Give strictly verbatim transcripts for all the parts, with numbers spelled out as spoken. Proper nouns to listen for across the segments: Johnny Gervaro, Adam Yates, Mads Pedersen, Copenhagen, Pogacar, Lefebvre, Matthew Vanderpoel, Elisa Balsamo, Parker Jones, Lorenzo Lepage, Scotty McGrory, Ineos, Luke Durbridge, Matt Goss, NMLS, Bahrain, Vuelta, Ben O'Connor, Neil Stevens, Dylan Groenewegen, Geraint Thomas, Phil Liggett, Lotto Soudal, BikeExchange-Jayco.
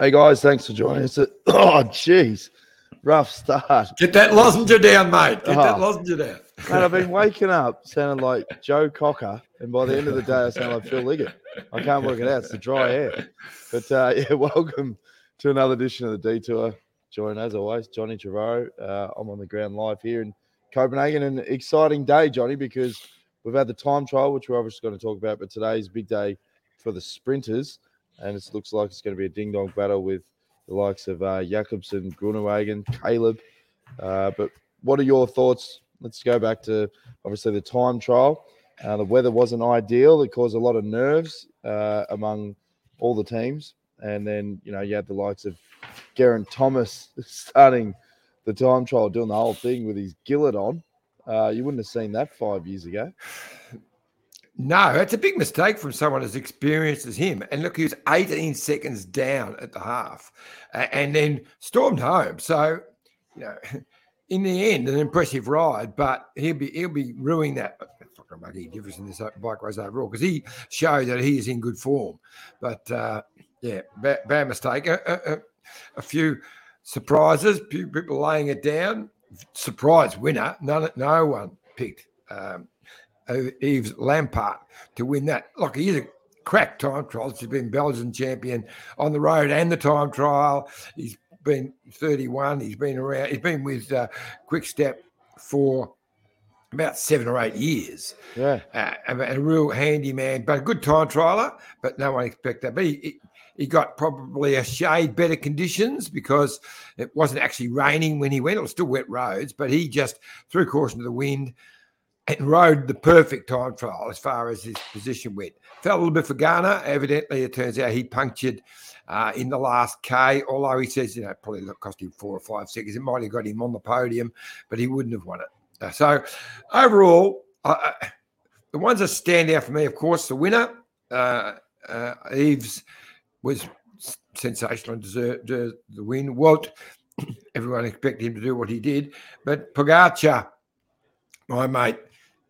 Hey guys, thanks for joining us. Oh, jeez, rough start. Get that lozenge down, mate. Get oh. that lozenge down. Mate, I've been waking up sounding like Joe Cocker, and by the end of the day, I sound like Phil Liggett. I can't work it out. It's the dry air. But uh, yeah, welcome to another edition of the Detour. Joined as always, Johnny Gervaro. Uh, I'm on the ground live here in Copenhagen. An exciting day, Johnny, because we've had the time trial, which we're obviously going to talk about. But today's big day for the sprinters. And it looks like it's going to be a ding-dong battle with the likes of uh, Jakobsen, Groenewegen, Caleb. Uh, but what are your thoughts? Let's go back to, obviously, the time trial. Uh, the weather wasn't ideal. It caused a lot of nerves uh, among all the teams. And then, you know, you had the likes of Geraint Thomas starting the time trial, doing the whole thing with his gillet on. Uh, you wouldn't have seen that five years ago. No, that's a big mistake from someone as experienced as him. And look, he was eighteen seconds down at the half uh, and then stormed home. So, you know, in the end, an impressive ride, but he'll be he'll be ruining that. It's not going to make any difference in this bike race overall because he showed that he is in good form. But, uh, yeah, bad, bad mistake. A, a, a few surprises, few people laying it down. Surprise winner. None, no one picked um Yves Lampaert to win that. Look, he is a crack time trial. He's been Belgian champion on the road and the time trial. He's been thirty-one. He's been around. He's been with uh, Quick-Step for about seven or eight years. Yeah, uh, a, a real handyman, but a good time trialer. But no one expected that. But he, he he got probably a shade better conditions because it wasn't actually raining when he went. It was still wet roads, but he just threw caution to the wind and rode the perfect time trial as far as his position went. Felt a little bit for Garner. Evidently, it turns out he punctured uh, in the last K, although he says, you know, probably cost him four or five seconds. It might have got him on the podium, but he wouldn't have won it. So, overall, uh, the ones that stand out for me, of course, the winner, uh, uh, Yves, was sensational and deserved the win. Walt, everyone expected him to do what he did, but Pogacar, my mate,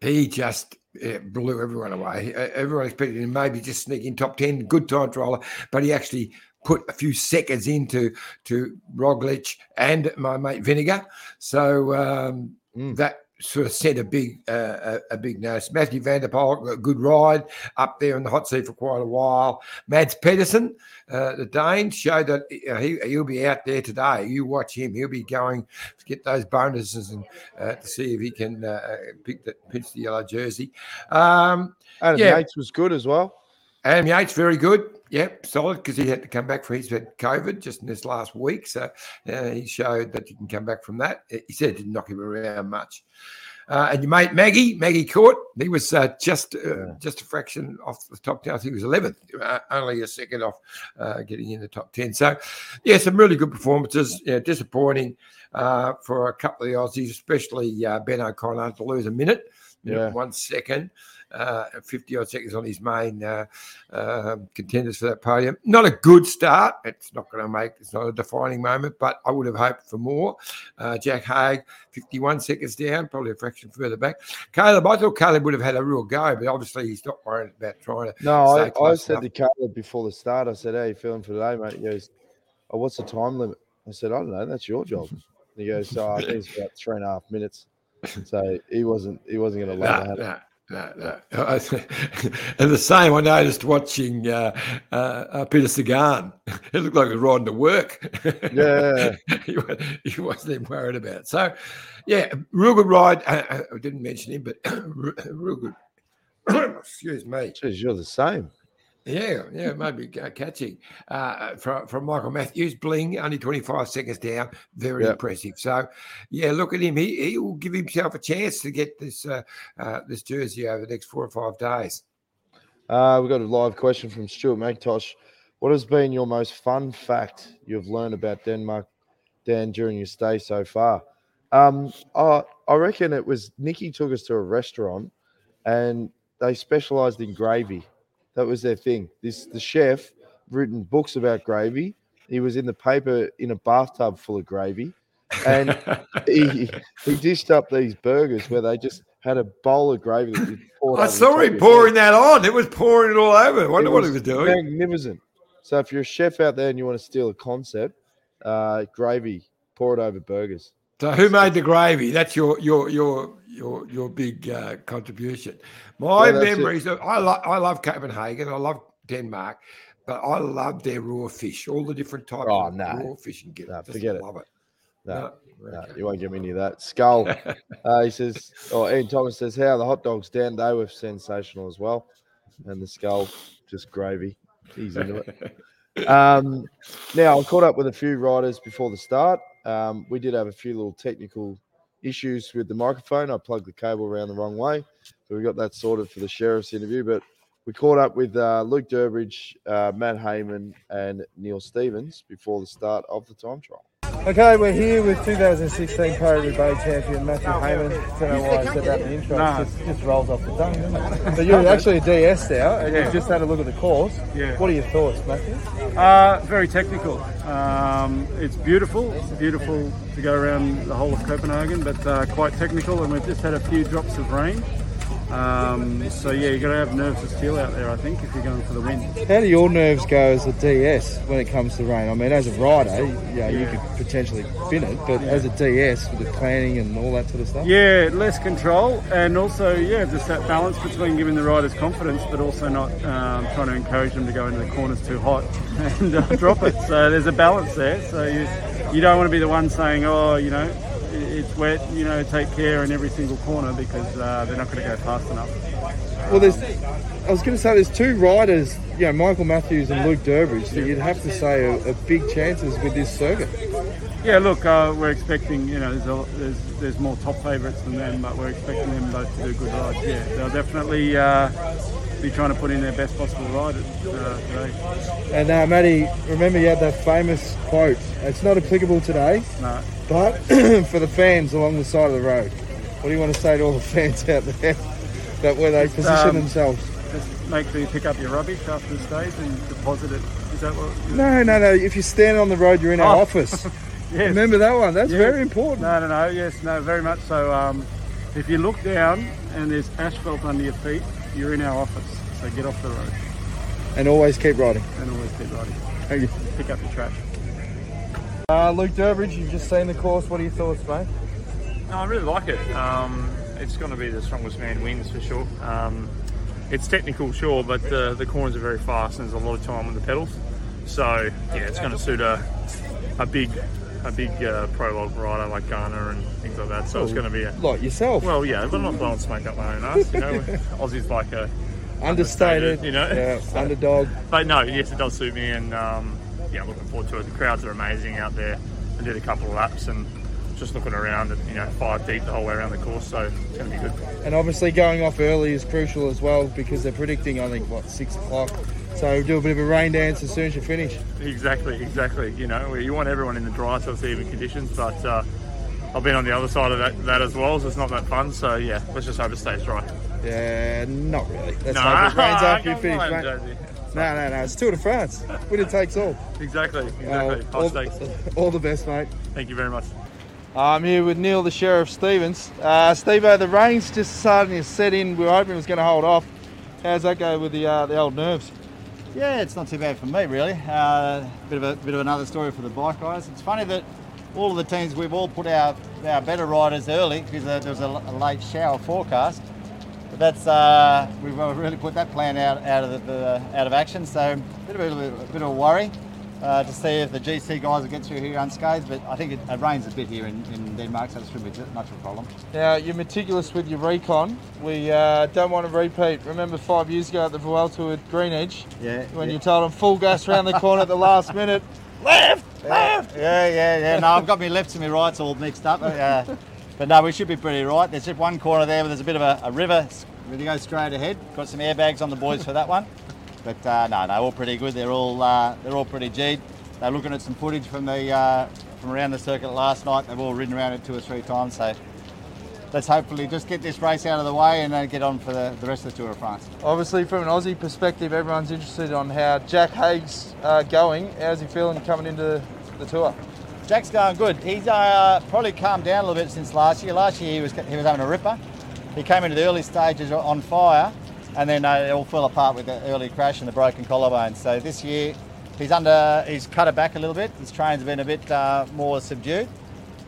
he just yeah, blew everyone away. Everyone expected him maybe just sneak in top ten, good time trialer, but he actually put a few seconds into to Roglič and my mate Vinegar. So um, mm. that sort of sent a big uh, a, a big nose. Matthew Vanderpoel, a good ride up there in the hot seat for quite a while. Mads Pedersen, uh, the Dane, showed that he, he'll be out there today. You watch him. He'll be going to get those bonuses and uh, to see if he can uh, pick the, pinch the yellow jersey. Um, Adam yeah. Yates was good as well. Adam Yates, very good. Yep, solid, because he had to come back for he's had COVID just in this last week. So uh, he showed that you can come back from that. He said it didn't knock him around much. Uh, and your mate Maggie, Maggie Court, he was uh, just uh, just a fraction off the top ten. I think he was eleventh, uh, only a second off uh, getting in the top ten. So, yeah, some really good performances. You know, disappointing uh, for a couple of the Aussies, especially uh, Ben O'Connor, to lose a minute, yeah. minute one second. Uh, fifty-odd seconds on his main uh, uh, contenders for that podium. Not a good start. It's not going to make, it's not a defining moment, but I would have hoped for more. Uh, Jack Haig, fifty-one seconds down, probably a fraction further back. Caleb, I thought Caleb would have had a real go, but obviously he's not worried about trying to. No, I, I said enough to Caleb before the start, I said, how are you feeling for today, mate? He goes, oh, what's the time limit? I said, I don't know, that's your job. And he goes, oh, I think it's about three and a half minutes. So he wasn't, he wasn't going to let that happen. No, no. And the same, I noticed watching uh, uh, uh, Peter Sagan. It looked like he was riding to work. Yeah. he, he wasn't even worried about it. So, yeah, real good ride. I, I didn't mention him, but real good. Excuse me. Jeez, you're the same. Yeah, yeah, maybe catching. Uh, from, from Michael Matthews, bling, only twenty-five seconds down. Very yep. impressive. So, yeah, look at him. He, he will give himself a chance to get this uh, uh, this jersey over the next four or five days. Uh, we've got a live question from Stuart McIntosh. What has been your most fun fact you've learned about Denmark, Dan, during your stay so far? Um, I, I reckon it was Nikki took us to a restaurant and they specialised in gravy. That was their thing. This the chef written books about gravy. He was in the paper in a bathtub full of gravy, and he he dished up these burgers where they just had a bowl of gravy. That I saw him pouring that on. It was pouring it all over. I wonder what he was doing. Magnificent. So if you're a chef out there and you want to steal a concept, uh, gravy, pour it over burgers. So who made the gravy? That's your your your your your big uh, contribution. My yeah, memories. Of, I love I love Copenhagen. I love Denmark, but I love their raw fish. All the different types oh, of no. raw fish and get no, it. Forget it. Love it. No, no, no, you won't give me any of that. Skull. Uh, he says, or oh, Ian Thomas says, how the hot dogs down, they were sensational as well. And the skull, just gravy. He's into it. Um, now, I caught up with a few riders before the start. Um, we did have a few little technical issues with the microphone. I plugged the cable around the wrong way. So we got that sorted for the sheriff's interview. But we caught up with uh, Luke Durbridge, uh, Matt Hayman, and Neil Stevens before the start of the time trial. Okay, we're here with two thousand sixteen Paris-Roubaix champion Matthew Hayman. I don't know why I said that in the intro. No. It just, just rolls off the tongue, doesn't it? So you're actually a D S now, and yeah. you've just had a look at the course. Yeah. What are your thoughts, Matthew? Uh, very technical. Um, it's beautiful. It's beautiful to go around the whole of Copenhagen, but uh, quite technical, and we've just had a few drops of rain. Um, so yeah, you've got to have nerves of steel out there, I think, if you're going for the win. How do your nerves go as a D S when it comes to rain? I mean, as a rider, you know, yeah. you could potentially fin it, but yeah. as a D S with the planning and all that sort of stuff? Yeah, less control, and also, yeah, just that balance between giving the riders confidence, but also not um, trying to encourage them to go into the corners too hot and uh, drop it. So there's a balance there, so you, you don't want to be the one saying, oh, you know, it's wet, you know, take care in every single corner, because uh, they're not going to go fast enough. Well, there's, I was going to say, there's two riders, you know, Michael Matthews and Luke Durbridge, that you'd have to say are, are big chances with this circuit. Yeah, look, uh, we're expecting, you know, there's, a, there's there's more top favourites than them, but we're expecting them both to do good rides, yeah. They'll definitely uh, be trying to put in their best possible ride uh, today. And uh, Matty, remember you had that famous quote, it's not applicable today. No. But for the fans along the side of the road, what do you want to say to all the fans out there that where they just, position um, themselves? Just make sure you pick up your rubbish after the stage and deposit it. Is that what? No, no, no. If you're standing on the road, you're in oh. our office. Yes. Remember that one. That's yes. very important. No, no, no. Yes, no, very much so. Um, if you look down and there's asphalt under your feet, you're in our office. So get off the road. And always keep riding. And always keep riding. Thank you. Pick up your trash. Uh, Luke Durbridge, you've just seen the course. What are your thoughts, mate? No, I really like it. Um, it's going to be the strongest man wins for sure. Um, it's technical, sure, but uh, the corners are very fast and there's a lot of time on the pedals. So yeah, it's going to suit a a big a big uh, prologue rider like Garner and things like that. So oh, it's going to be a like yourself. Well, yeah, but not blowing smoke up my own ass. You know, Aussie's like a understated, understated you know, yeah, so, underdog. But no, yes, it does suit me and. Um, Yeah, looking forward to it. The crowds are amazing out there. I did a couple of laps and just looking around at, you know, five deep the whole way around the course, so it's going to be good. And obviously going off early is crucial as well because they're predicting, I think, what, six o'clock. So do a bit of a rain dance as soon as you finish. Exactly, exactly. You know, you want everyone in the dry, so it's even conditions, but uh, I've been on the other side of that, that as well, so it's not that fun. So, yeah, let's just hope it stays dry. Yeah, not really. Let's nah. hope it rains after you finish, mate. Josie. No, no, no, it's Tour de France. Winner takes all. Exactly, exactly. Uh, all, all the best, mate. Thank you very much. I'm here with Neil, the Sheriff Stevens. Uh, Steve-o, the rain's just starting to set in. We were hoping it was going to hold off. How's that go with the uh, the old nerves? Yeah, it's not too bad for me, really. Uh, bit of a bit of another story for the bike guys. It's funny that all of the teams, we've all put our, our better riders early because uh, there was a, a late shower forecast. That's uh, we've really put that plan out out of the, the out of action. So a bit of a, a bit of a worry uh, to see if the G C guys will get through here unscathed. But I think it, it rains a bit here in, in Denmark, so it shouldn't be much of a problem. Now you're meticulous with your recon. We uh, don't want to repeat. Remember five years ago at the Vuelta with GreenEdge, yeah, when yeah. you told them full gas round the corner at the last minute, left, yeah, left. Yeah, yeah, yeah. No, I've got my lefts and my rights all mixed up. Uh, But no, we should be pretty right. There's just one corner there where there's a bit of a, a river. We go straight ahead. Got some airbags on the boys for that one. But uh, no, no, all pretty good. They're all uh, they're all pretty G'd. They're looking at some footage from the uh, from around the circuit last night. They've all ridden around it two or three times. So let's hopefully just get this race out of the way and then get on for the, the rest of the Tour of France. Obviously, from an Aussie perspective, everyone's interested on how Jack Haig's uh, going. How's he feeling coming into the Tour? Jack's going good. He's uh, probably calmed down a little bit since last year. Last year he was he was having a ripper. He came into the early stages on fire, and then uh, it all fell apart with the early crash and the broken collarbone. So this year He's under. He's cut it back a little bit. His train's been a bit uh, more subdued.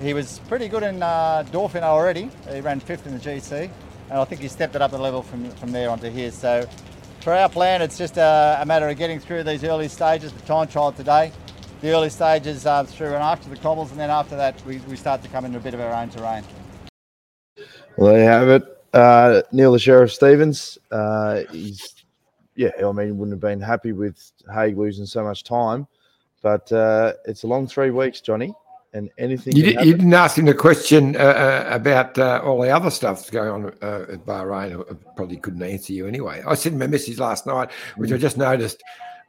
He was pretty good in uh, Dauphin already. He ran fifth in the G C, and I think he stepped it up a level from from there onto here. So for our plan, it's just a, a matter of getting through these early stages. The time trial today, the early stages uh, through and after the cobbles, and then after that, we, we start to come into a bit of our own terrain. Well, there you have it. Uh, Neil, the Sheriff Stevens, uh, he's, yeah, I mean, he wouldn't have been happy with Haig losing so much time, but uh, it's a long three weeks, Johnny, and anything You, did, you didn't ask him the question uh, about uh, all the other stuff that's going on uh, at Bahrain. I probably couldn't answer you anyway. I sent him a message last night, which I just noticed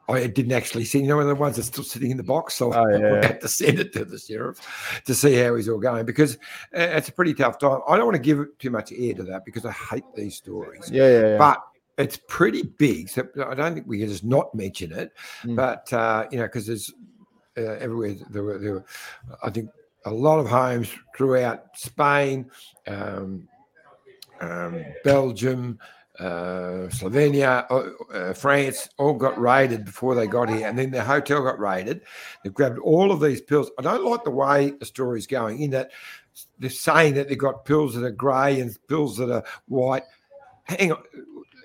I didn't actually see. You know, the ones that's still sitting in the box, so oh, yeah. I had to send it to the Sheriff to see how he's all going, because it's a pretty tough time. I don't want to give too much air to that because I hate these stories. Yeah, yeah, yeah. But it's pretty big, so I don't think we can just not mention it. Mm. But, uh, you know, because there's uh, everywhere, there were, there were, I think, a lot of homes throughout Spain, um, um, Belgium, Uh, Slovenia, uh, uh, France, all got raided before they got here, and then their hotel got raided. They've grabbed all of these pills. I don't like the way the story's going, in that they're saying that they've got pills that are grey and pills that are white. Hang on,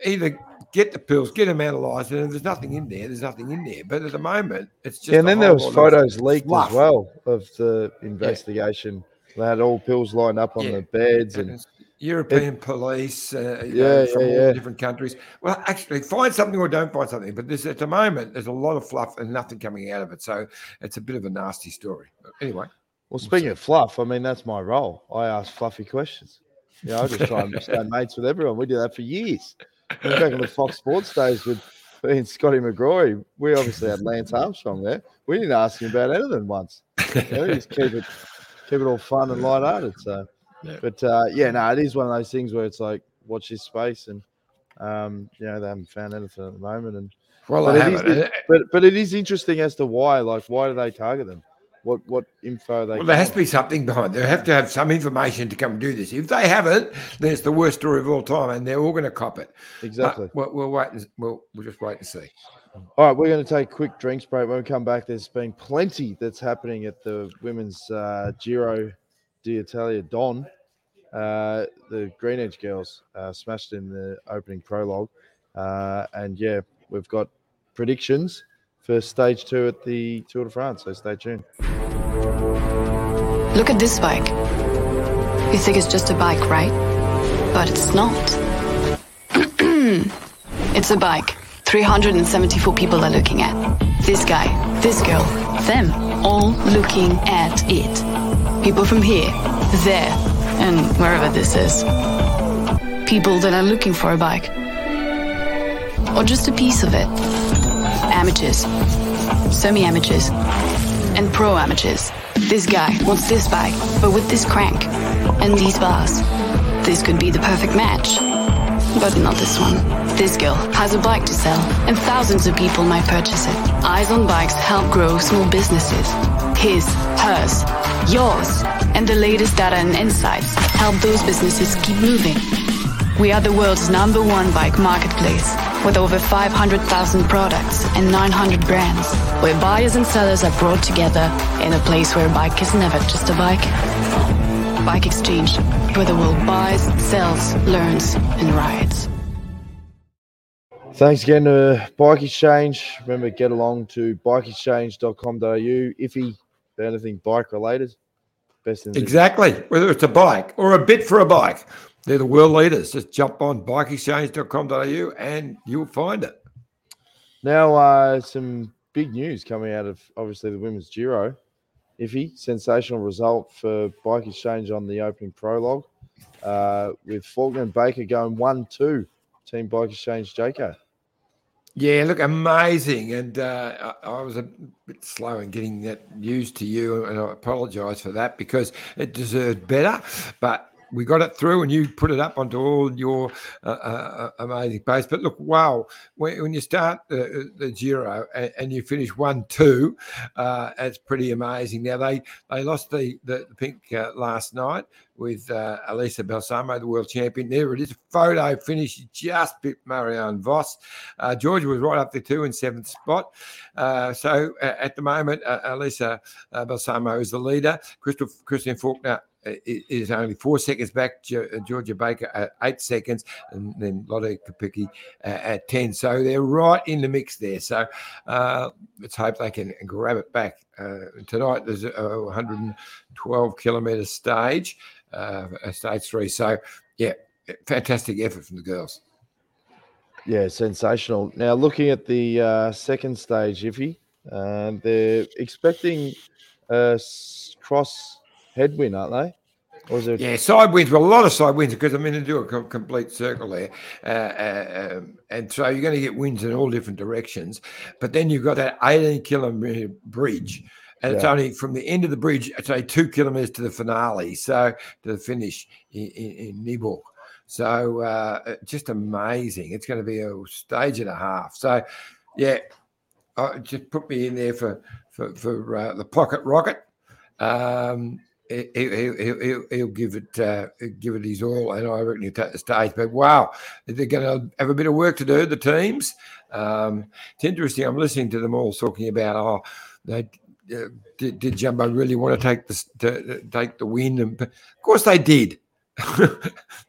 either get the pills, get them analysed, and if there's nothing in there, there's nothing in there. But at the moment, it's just. Yeah, and then there was photos leaked fluff. as well of the investigation. Yeah. They had all pills lined up on yeah. the beds and. and European it, police uh, yeah, know, from yeah, all yeah. different countries. Well, actually, find something or don't find something. But this, at the moment, there's a lot of fluff and nothing coming out of it. So it's a bit of a nasty story. But anyway. Well, speaking we'll of fluff, I mean, that's my role. I ask fluffy questions. Yeah, you know, I just try and stay mates with everyone. We do that for years. I mean, back on the Fox Sports days with me and Scotty McGrory, we obviously had Lance Armstrong there. We didn't ask him about anything once. You know, we just keep it, keep it all fun and light-hearted, so. Yeah. But, uh, yeah, no, it is one of those things where it's like, watch this space, and, um, you know, they haven't found anything at the moment. And well, but, it is, but, but it is interesting as to why. Like, why do they target them? What what info are they? Well, there has to be something behind. They have to have some information to come do this. If they haven't, then it's the worst story of all time, and they're all going to cop it. Exactly. We'll, we'll wait. And, we'll, we'll just wait and see. All right, we're going to take a quick drinks break. When we come back, there's been plenty that's happening at the women's uh, Giro d'Italia Don. Uh, the GreenEdge girls uh, smashed in the opening prologue. Uh, and, yeah, we've got predictions for stage two at the Tour de France, so stay tuned. Look at this bike. You think it's just a bike, right? But it's not. It's a bike. three hundred seventy-four people are looking at. This guy, this girl, them, all looking at it. People from here, there, and wherever this is. People that are looking for a bike. Or just a piece of it. Amateurs, semi-amateurs, and pro-amateurs. This guy wants this bike, but with this crank and these bars. This could be the perfect match, but not this one. This girl has a bike to sell, and thousands of people might purchase it. Eyes on Bikes help grow small businesses. His, hers, yours, and the latest data and insights help those businesses keep moving. We are the world's number one bike marketplace, with over five hundred thousand products and nine hundred brands, where buyers and sellers are brought together in a place where a bike is never just a bike. Bike Exchange, where the world buys, sells, learns, and rides. Thanks again to Bike Exchange. Remember, get along to bike exchange dot com dot a u. Iffy, for anything bike-related, best in the Exactly. Whether it's a bike or a bit for a bike, they're the world leaders. Just jump on bike exchange dot com dot a u and you'll find it. Now, uh, some big news coming out of, obviously, the Women's Giro. Iffy, sensational result for Bike Exchange on the opening prologue, uh, with Faulkner and Baker going one two, Team Bike Exchange, J C O. Yeah, look, amazing. And uh, I, I was a bit slow in getting that news to you, and I apologise for that because it deserved better. But we got it through, and you put it up onto all your uh, uh, amazing pace. But look, wow, when, when you start the, the Giro and, and you finish one two, uh, it's pretty amazing. Now, they, they lost the, the, the pink uh, last night with uh, Elisa Balsamo, the world champion. There it is, photo finish, just bit Marianne Vos. Uh, Georgia was right up there too in seventh spot. Uh, so uh, at the moment, uh, Elisa uh, Balsamo is the leader. Crystal, Christian Faulkner is only four seconds back. Georgia Baker at eight seconds, and then Lotte Kopecky at ten. So they're right in the mix there. So uh, let's hope they can grab it back. Uh, tonight there's a one hundred twelve kilometre stage, uh, stage three. So, yeah, fantastic effort from the girls. Yeah, sensational. Now, looking at the uh, second stage, Iffy, uh, they're expecting a cross headwind, aren't they? Or is there... Yeah, side winds. Well, a lot of side winds, because I'm going to do a complete circle there. Uh, um, and so you're going to get winds in all different directions. But then you've got that eighteen-kilometre bridge. And yeah. It's only from the end of the bridge, it's only two kilometres to the finale, so to the finish in, in, in Nyborg. So uh, just amazing. It's going to be a stage and a half. So, yeah, uh, just put me in there for, for, for uh, the pocket rocket. Um, he, he, he, he'll give it uh, give it his all, and I reckon he'll take the stage. But, wow, they're going to have a bit of work to do, the teams. Um, it's interesting. I'm listening to them all talking about, oh, they uh, did, did Jumbo really want to take the, to, take the win? And, of course they did. They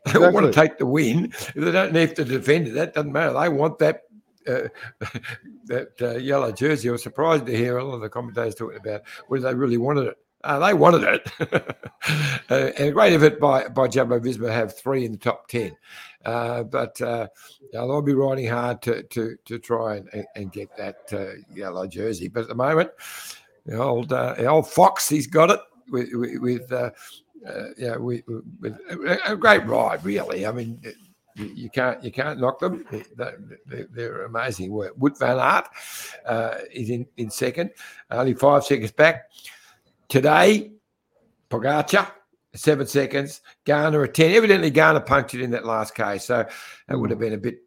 exactly. want to take the win. If they don't have to defend it, that doesn't matter. They want that. Uh, that uh, yellow jersey. I was surprised to hear a lot of the commentators talking about whether they really wanted it. Uh, they wanted it. uh, and a great effort by, by Jumbo Visma, have three in the top ten. Uh, but uh, they'll be riding hard to to, to try and, and get that uh, yellow jersey. But at the moment, the old uh, the old Fox, he's got it with with uh, uh, yeah with, with a great ride. Really, I mean. You can't you can't knock them. They're, they're amazing work. Wout van Aert uh, is in, in second, only five seconds back. Today, Pogacar, seven seconds. Garner at ten. Evidently, Garner punctured in that last case, so that would have been a bit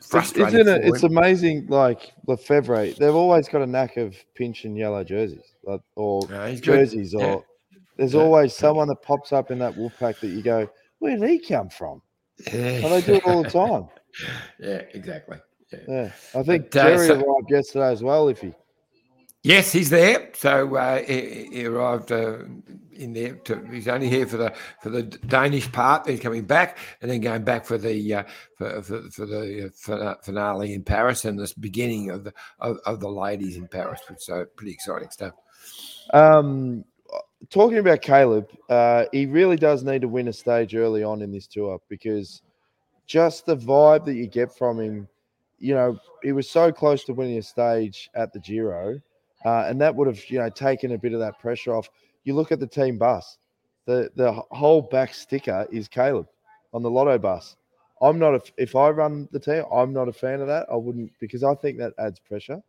frustrating. Isn't it? It's amazing, like Lefebvre. They've always got a knack of pinching yellow jerseys, like, or no, jerseys, good. or yeah. there's yeah. always someone that pops up in that Wolfpack that you go, where did he come from? Yeah. Well, they do it all the time. Yeah, exactly. Yeah, yeah. I think but, uh, Jerry so, arrived yesterday as well. If he, yes, he's there. So uh, he, he arrived uh, in there. To, he's only here for the for the Danish part. He's coming back and then going back for the uh, for, for for the uh, finale in Paris and this beginning of the of, of the ladies in Paris. So pretty exciting stuff. Um. Talking about Caleb, uh, he really does need to win a stage early on in this tour, because just the vibe that you get from him, you know, he was so close to winning a stage at the Giro, uh, and that would have, you know, taken a bit of that pressure off. You look at the team bus, the the whole back sticker is Caleb on the Lotto bus. I'm not, a, if I run the team, I'm not a fan of that. I wouldn't, because I think that adds pressure,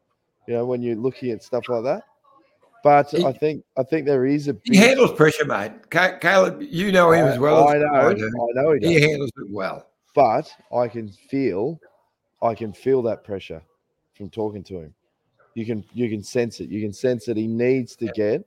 you know, when you're looking at stuff like that. But he, I think I think there is a big... He handles pressure, mate. Caleb, you know him I, as well. I as know, I, do. I know he does. He handles it well. But I can feel, I can feel that pressure from talking to him. You can you can sense it. You can sense that he needs to get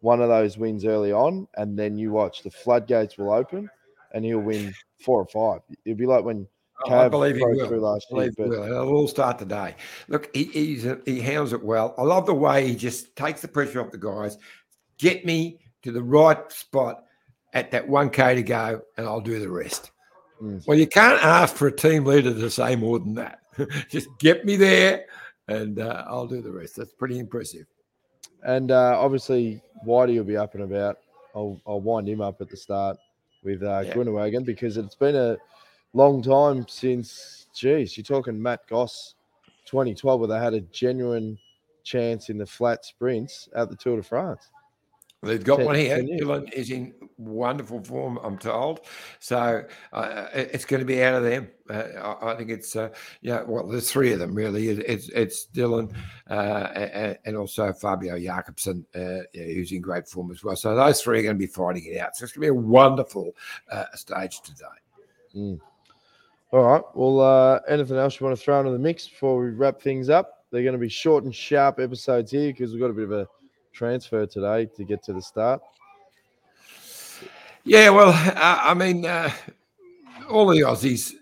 one of those wins early on, and then you watch the floodgates will open, and he'll win four or five. It'd be like when. Oh, I believe he will. Last I believe year, but... will. It'll all start today. Look, he he's a, he handles it well. I love the way he just takes the pressure off the guys. Get me to the right spot at that one K to go, and I'll do the rest. Mm. Well, you can't ask for a team leader to say more than that. Just get me there, and uh, I'll do the rest. That's pretty impressive. And uh, obviously, Whitey will be up and about. I'll, I'll wind him up at the start with uh, yeah. Groenewegen, because it's been a... long time since, geez, you're talking Matt Goss twenty twelve, where they had a genuine chance in the flat sprints at the Tour de France. They've got one here. Dylan is in wonderful form, I'm told. So uh, it's going to be out of them. Uh, I think it's, uh, yeah, well, there's three of them, really. It's it's Dylan uh, and also Fabio Jakobsen, uh, who's in great form as well. So those three are going to be fighting it out. So it's going to be a wonderful uh, stage today. Mm. All right. Well, uh, anything else you want to throw into the mix before we wrap things up? They're going to be short and sharp episodes here because we've got a bit of a transfer today to get to the start. Yeah, well, uh, I mean, uh, all the Aussies,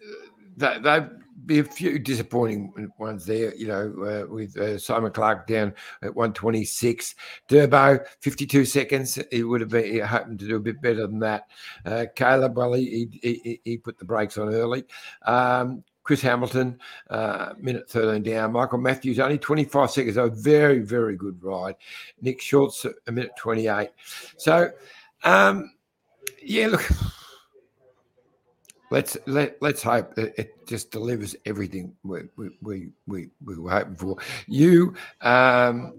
they, they'd be a few disappointing ones there, you know, uh, with uh, Simon Clark down at one twenty-six. Durbo, fifty-two seconds. He would have been hoping to do a bit better than that. Uh, Caleb, well, he, he, he put the brakes on early. Um, Chris Hamilton, uh, minute thirteen down. Michael Matthews, only twenty-five seconds. A very, very good ride. Nick Schultz, a minute twenty-eight. So, um, yeah, look, let's let, let's hope that it just delivers everything we we we we were hoping for. You um,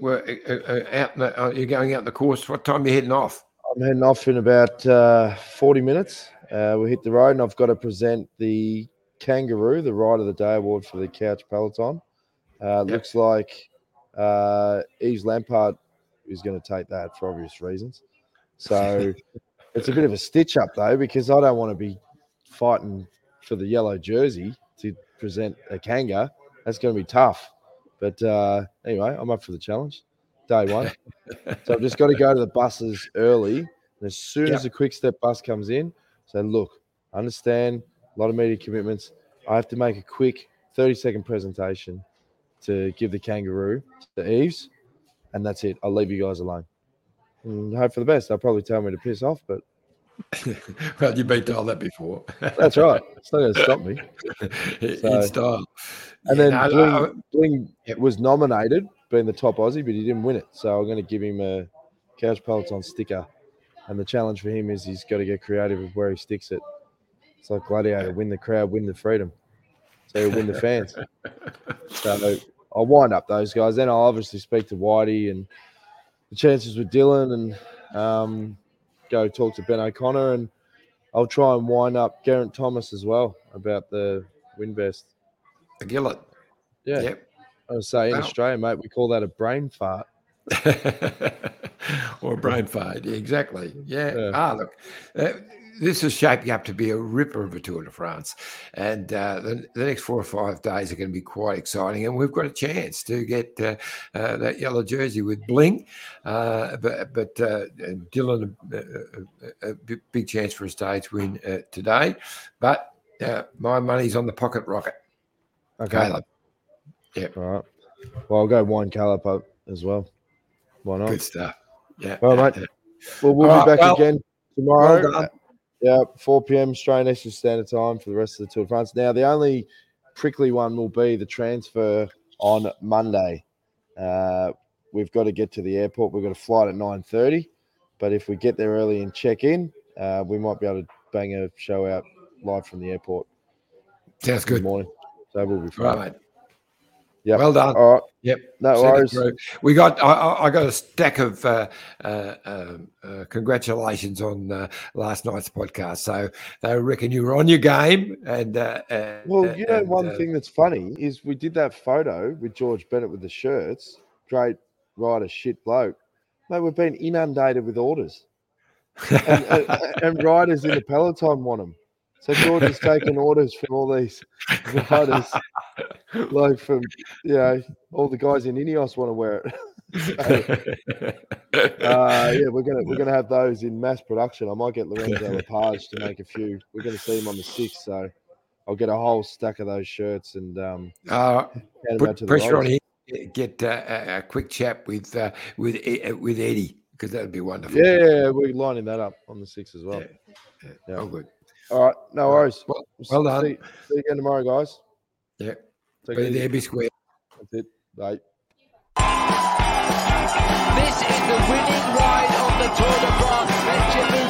were uh, out. In the, uh, you're going out in the course. What time are you heading off? I'm heading off in about uh, forty minutes. Uh, we hit the road, and I've got to present the Kangaroo, the Ride of the Day award for the Couch Peloton. Uh, yep. Looks like uh, Yves Lampaert is going to take that for obvious reasons. So it's a bit of a stitch up though, because I don't want to be fighting for the yellow jersey to present a Kanga. That's going to be tough. But uh, anyway, I'm up for the challenge. Day one. So I've just got to go to the buses early. And as soon yep. as the Quick Step bus comes in, say, look, understand, a lot of media commitments. I have to make a quick thirty-second presentation to give the Kangaroo to Eves, and that's it. I'll leave you guys alone. And hope for the best. They'll probably tell me to piss off, but... Well, you've been told that before. That's right. It's not going to stop me. So, in style. And then yeah, Bling, I, I, Bling yep. was nominated, being the top Aussie, but he didn't win it. So I'm going to give him a Couch Peloton sticker. And the challenge for him is he's got to get creative with where he sticks it. It's like Gladiator, win the crowd, win the freedom. So you win the fans. So I'll wind up those guys. Then I'll obviously speak to Whitey and the chances with Dylan and um, go talk to Ben O'Connor. And I'll try and wind up Geraint Thomas as well about the Winvest. A gillet. Yeah. Yep. I would say in wow. Australia, mate, we call that a brain fart. Or a brain fade. Exactly. Yeah. yeah. Ah, look. Uh, This is shaping up to be a ripper of a Tour de France. And uh, the, the next four or five days are going to be quite exciting. And we've got a chance to get uh, uh, that yellow jersey with Bling. Uh, but but uh, Dylan, a, a, a big chance for a stage win uh, today. But uh, my money's on the pocket rocket. Okay. Caleb. Yeah. All right. Well, I'll go wind Caleb up as well. Why not? Good stuff. Yeah. Well, mate. Well, we'll All be right, back well, again tomorrow. Well Yeah, four p.m. Australian Eastern Standard Time for the rest of the Tour de France. Now, the only prickly one will be the transfer on Monday. Uh, we've got to get to the airport. We've got a flight at nine thirty. But if we get there early and check in, uh, we might be able to bang a show out live from the airport. Sounds good. Good morning. So we'll be fine. All right, mate. Yep. Well done. All right. Yep. No worries. We got. I, I got a stack of uh, uh, uh, congratulations on uh, last night's podcast. So they reckon you were on your game. And uh, uh, well, you know, and, one uh, thing that's funny is we did that photo with George Bennett with the shirts. Great rider, shit bloke. Mate, we've been inundated with orders, and, and, and riders in the peloton want them. So George is taking orders from all these riders, like from, you know, all the guys in Ineos want to wear it. So, uh, yeah, we're gonna we're gonna have those in mass production. I might get Lorenzo Lepage to make a few. We're gonna see him on the sixth, so I'll get a whole stack of those shirts and um, uh, put pressure on him. Get uh, a quick chat with uh, with uh, with Eddie because that'd be wonderful. Yeah, we're lining that up on the sixth as well. Yeah. Yeah. Oh, good. All right, no worries. Well, well done. See, see you again tomorrow, guys. Yeah. Take be there, be square. That's it. Bye. This is the winning ride of the Tour de France.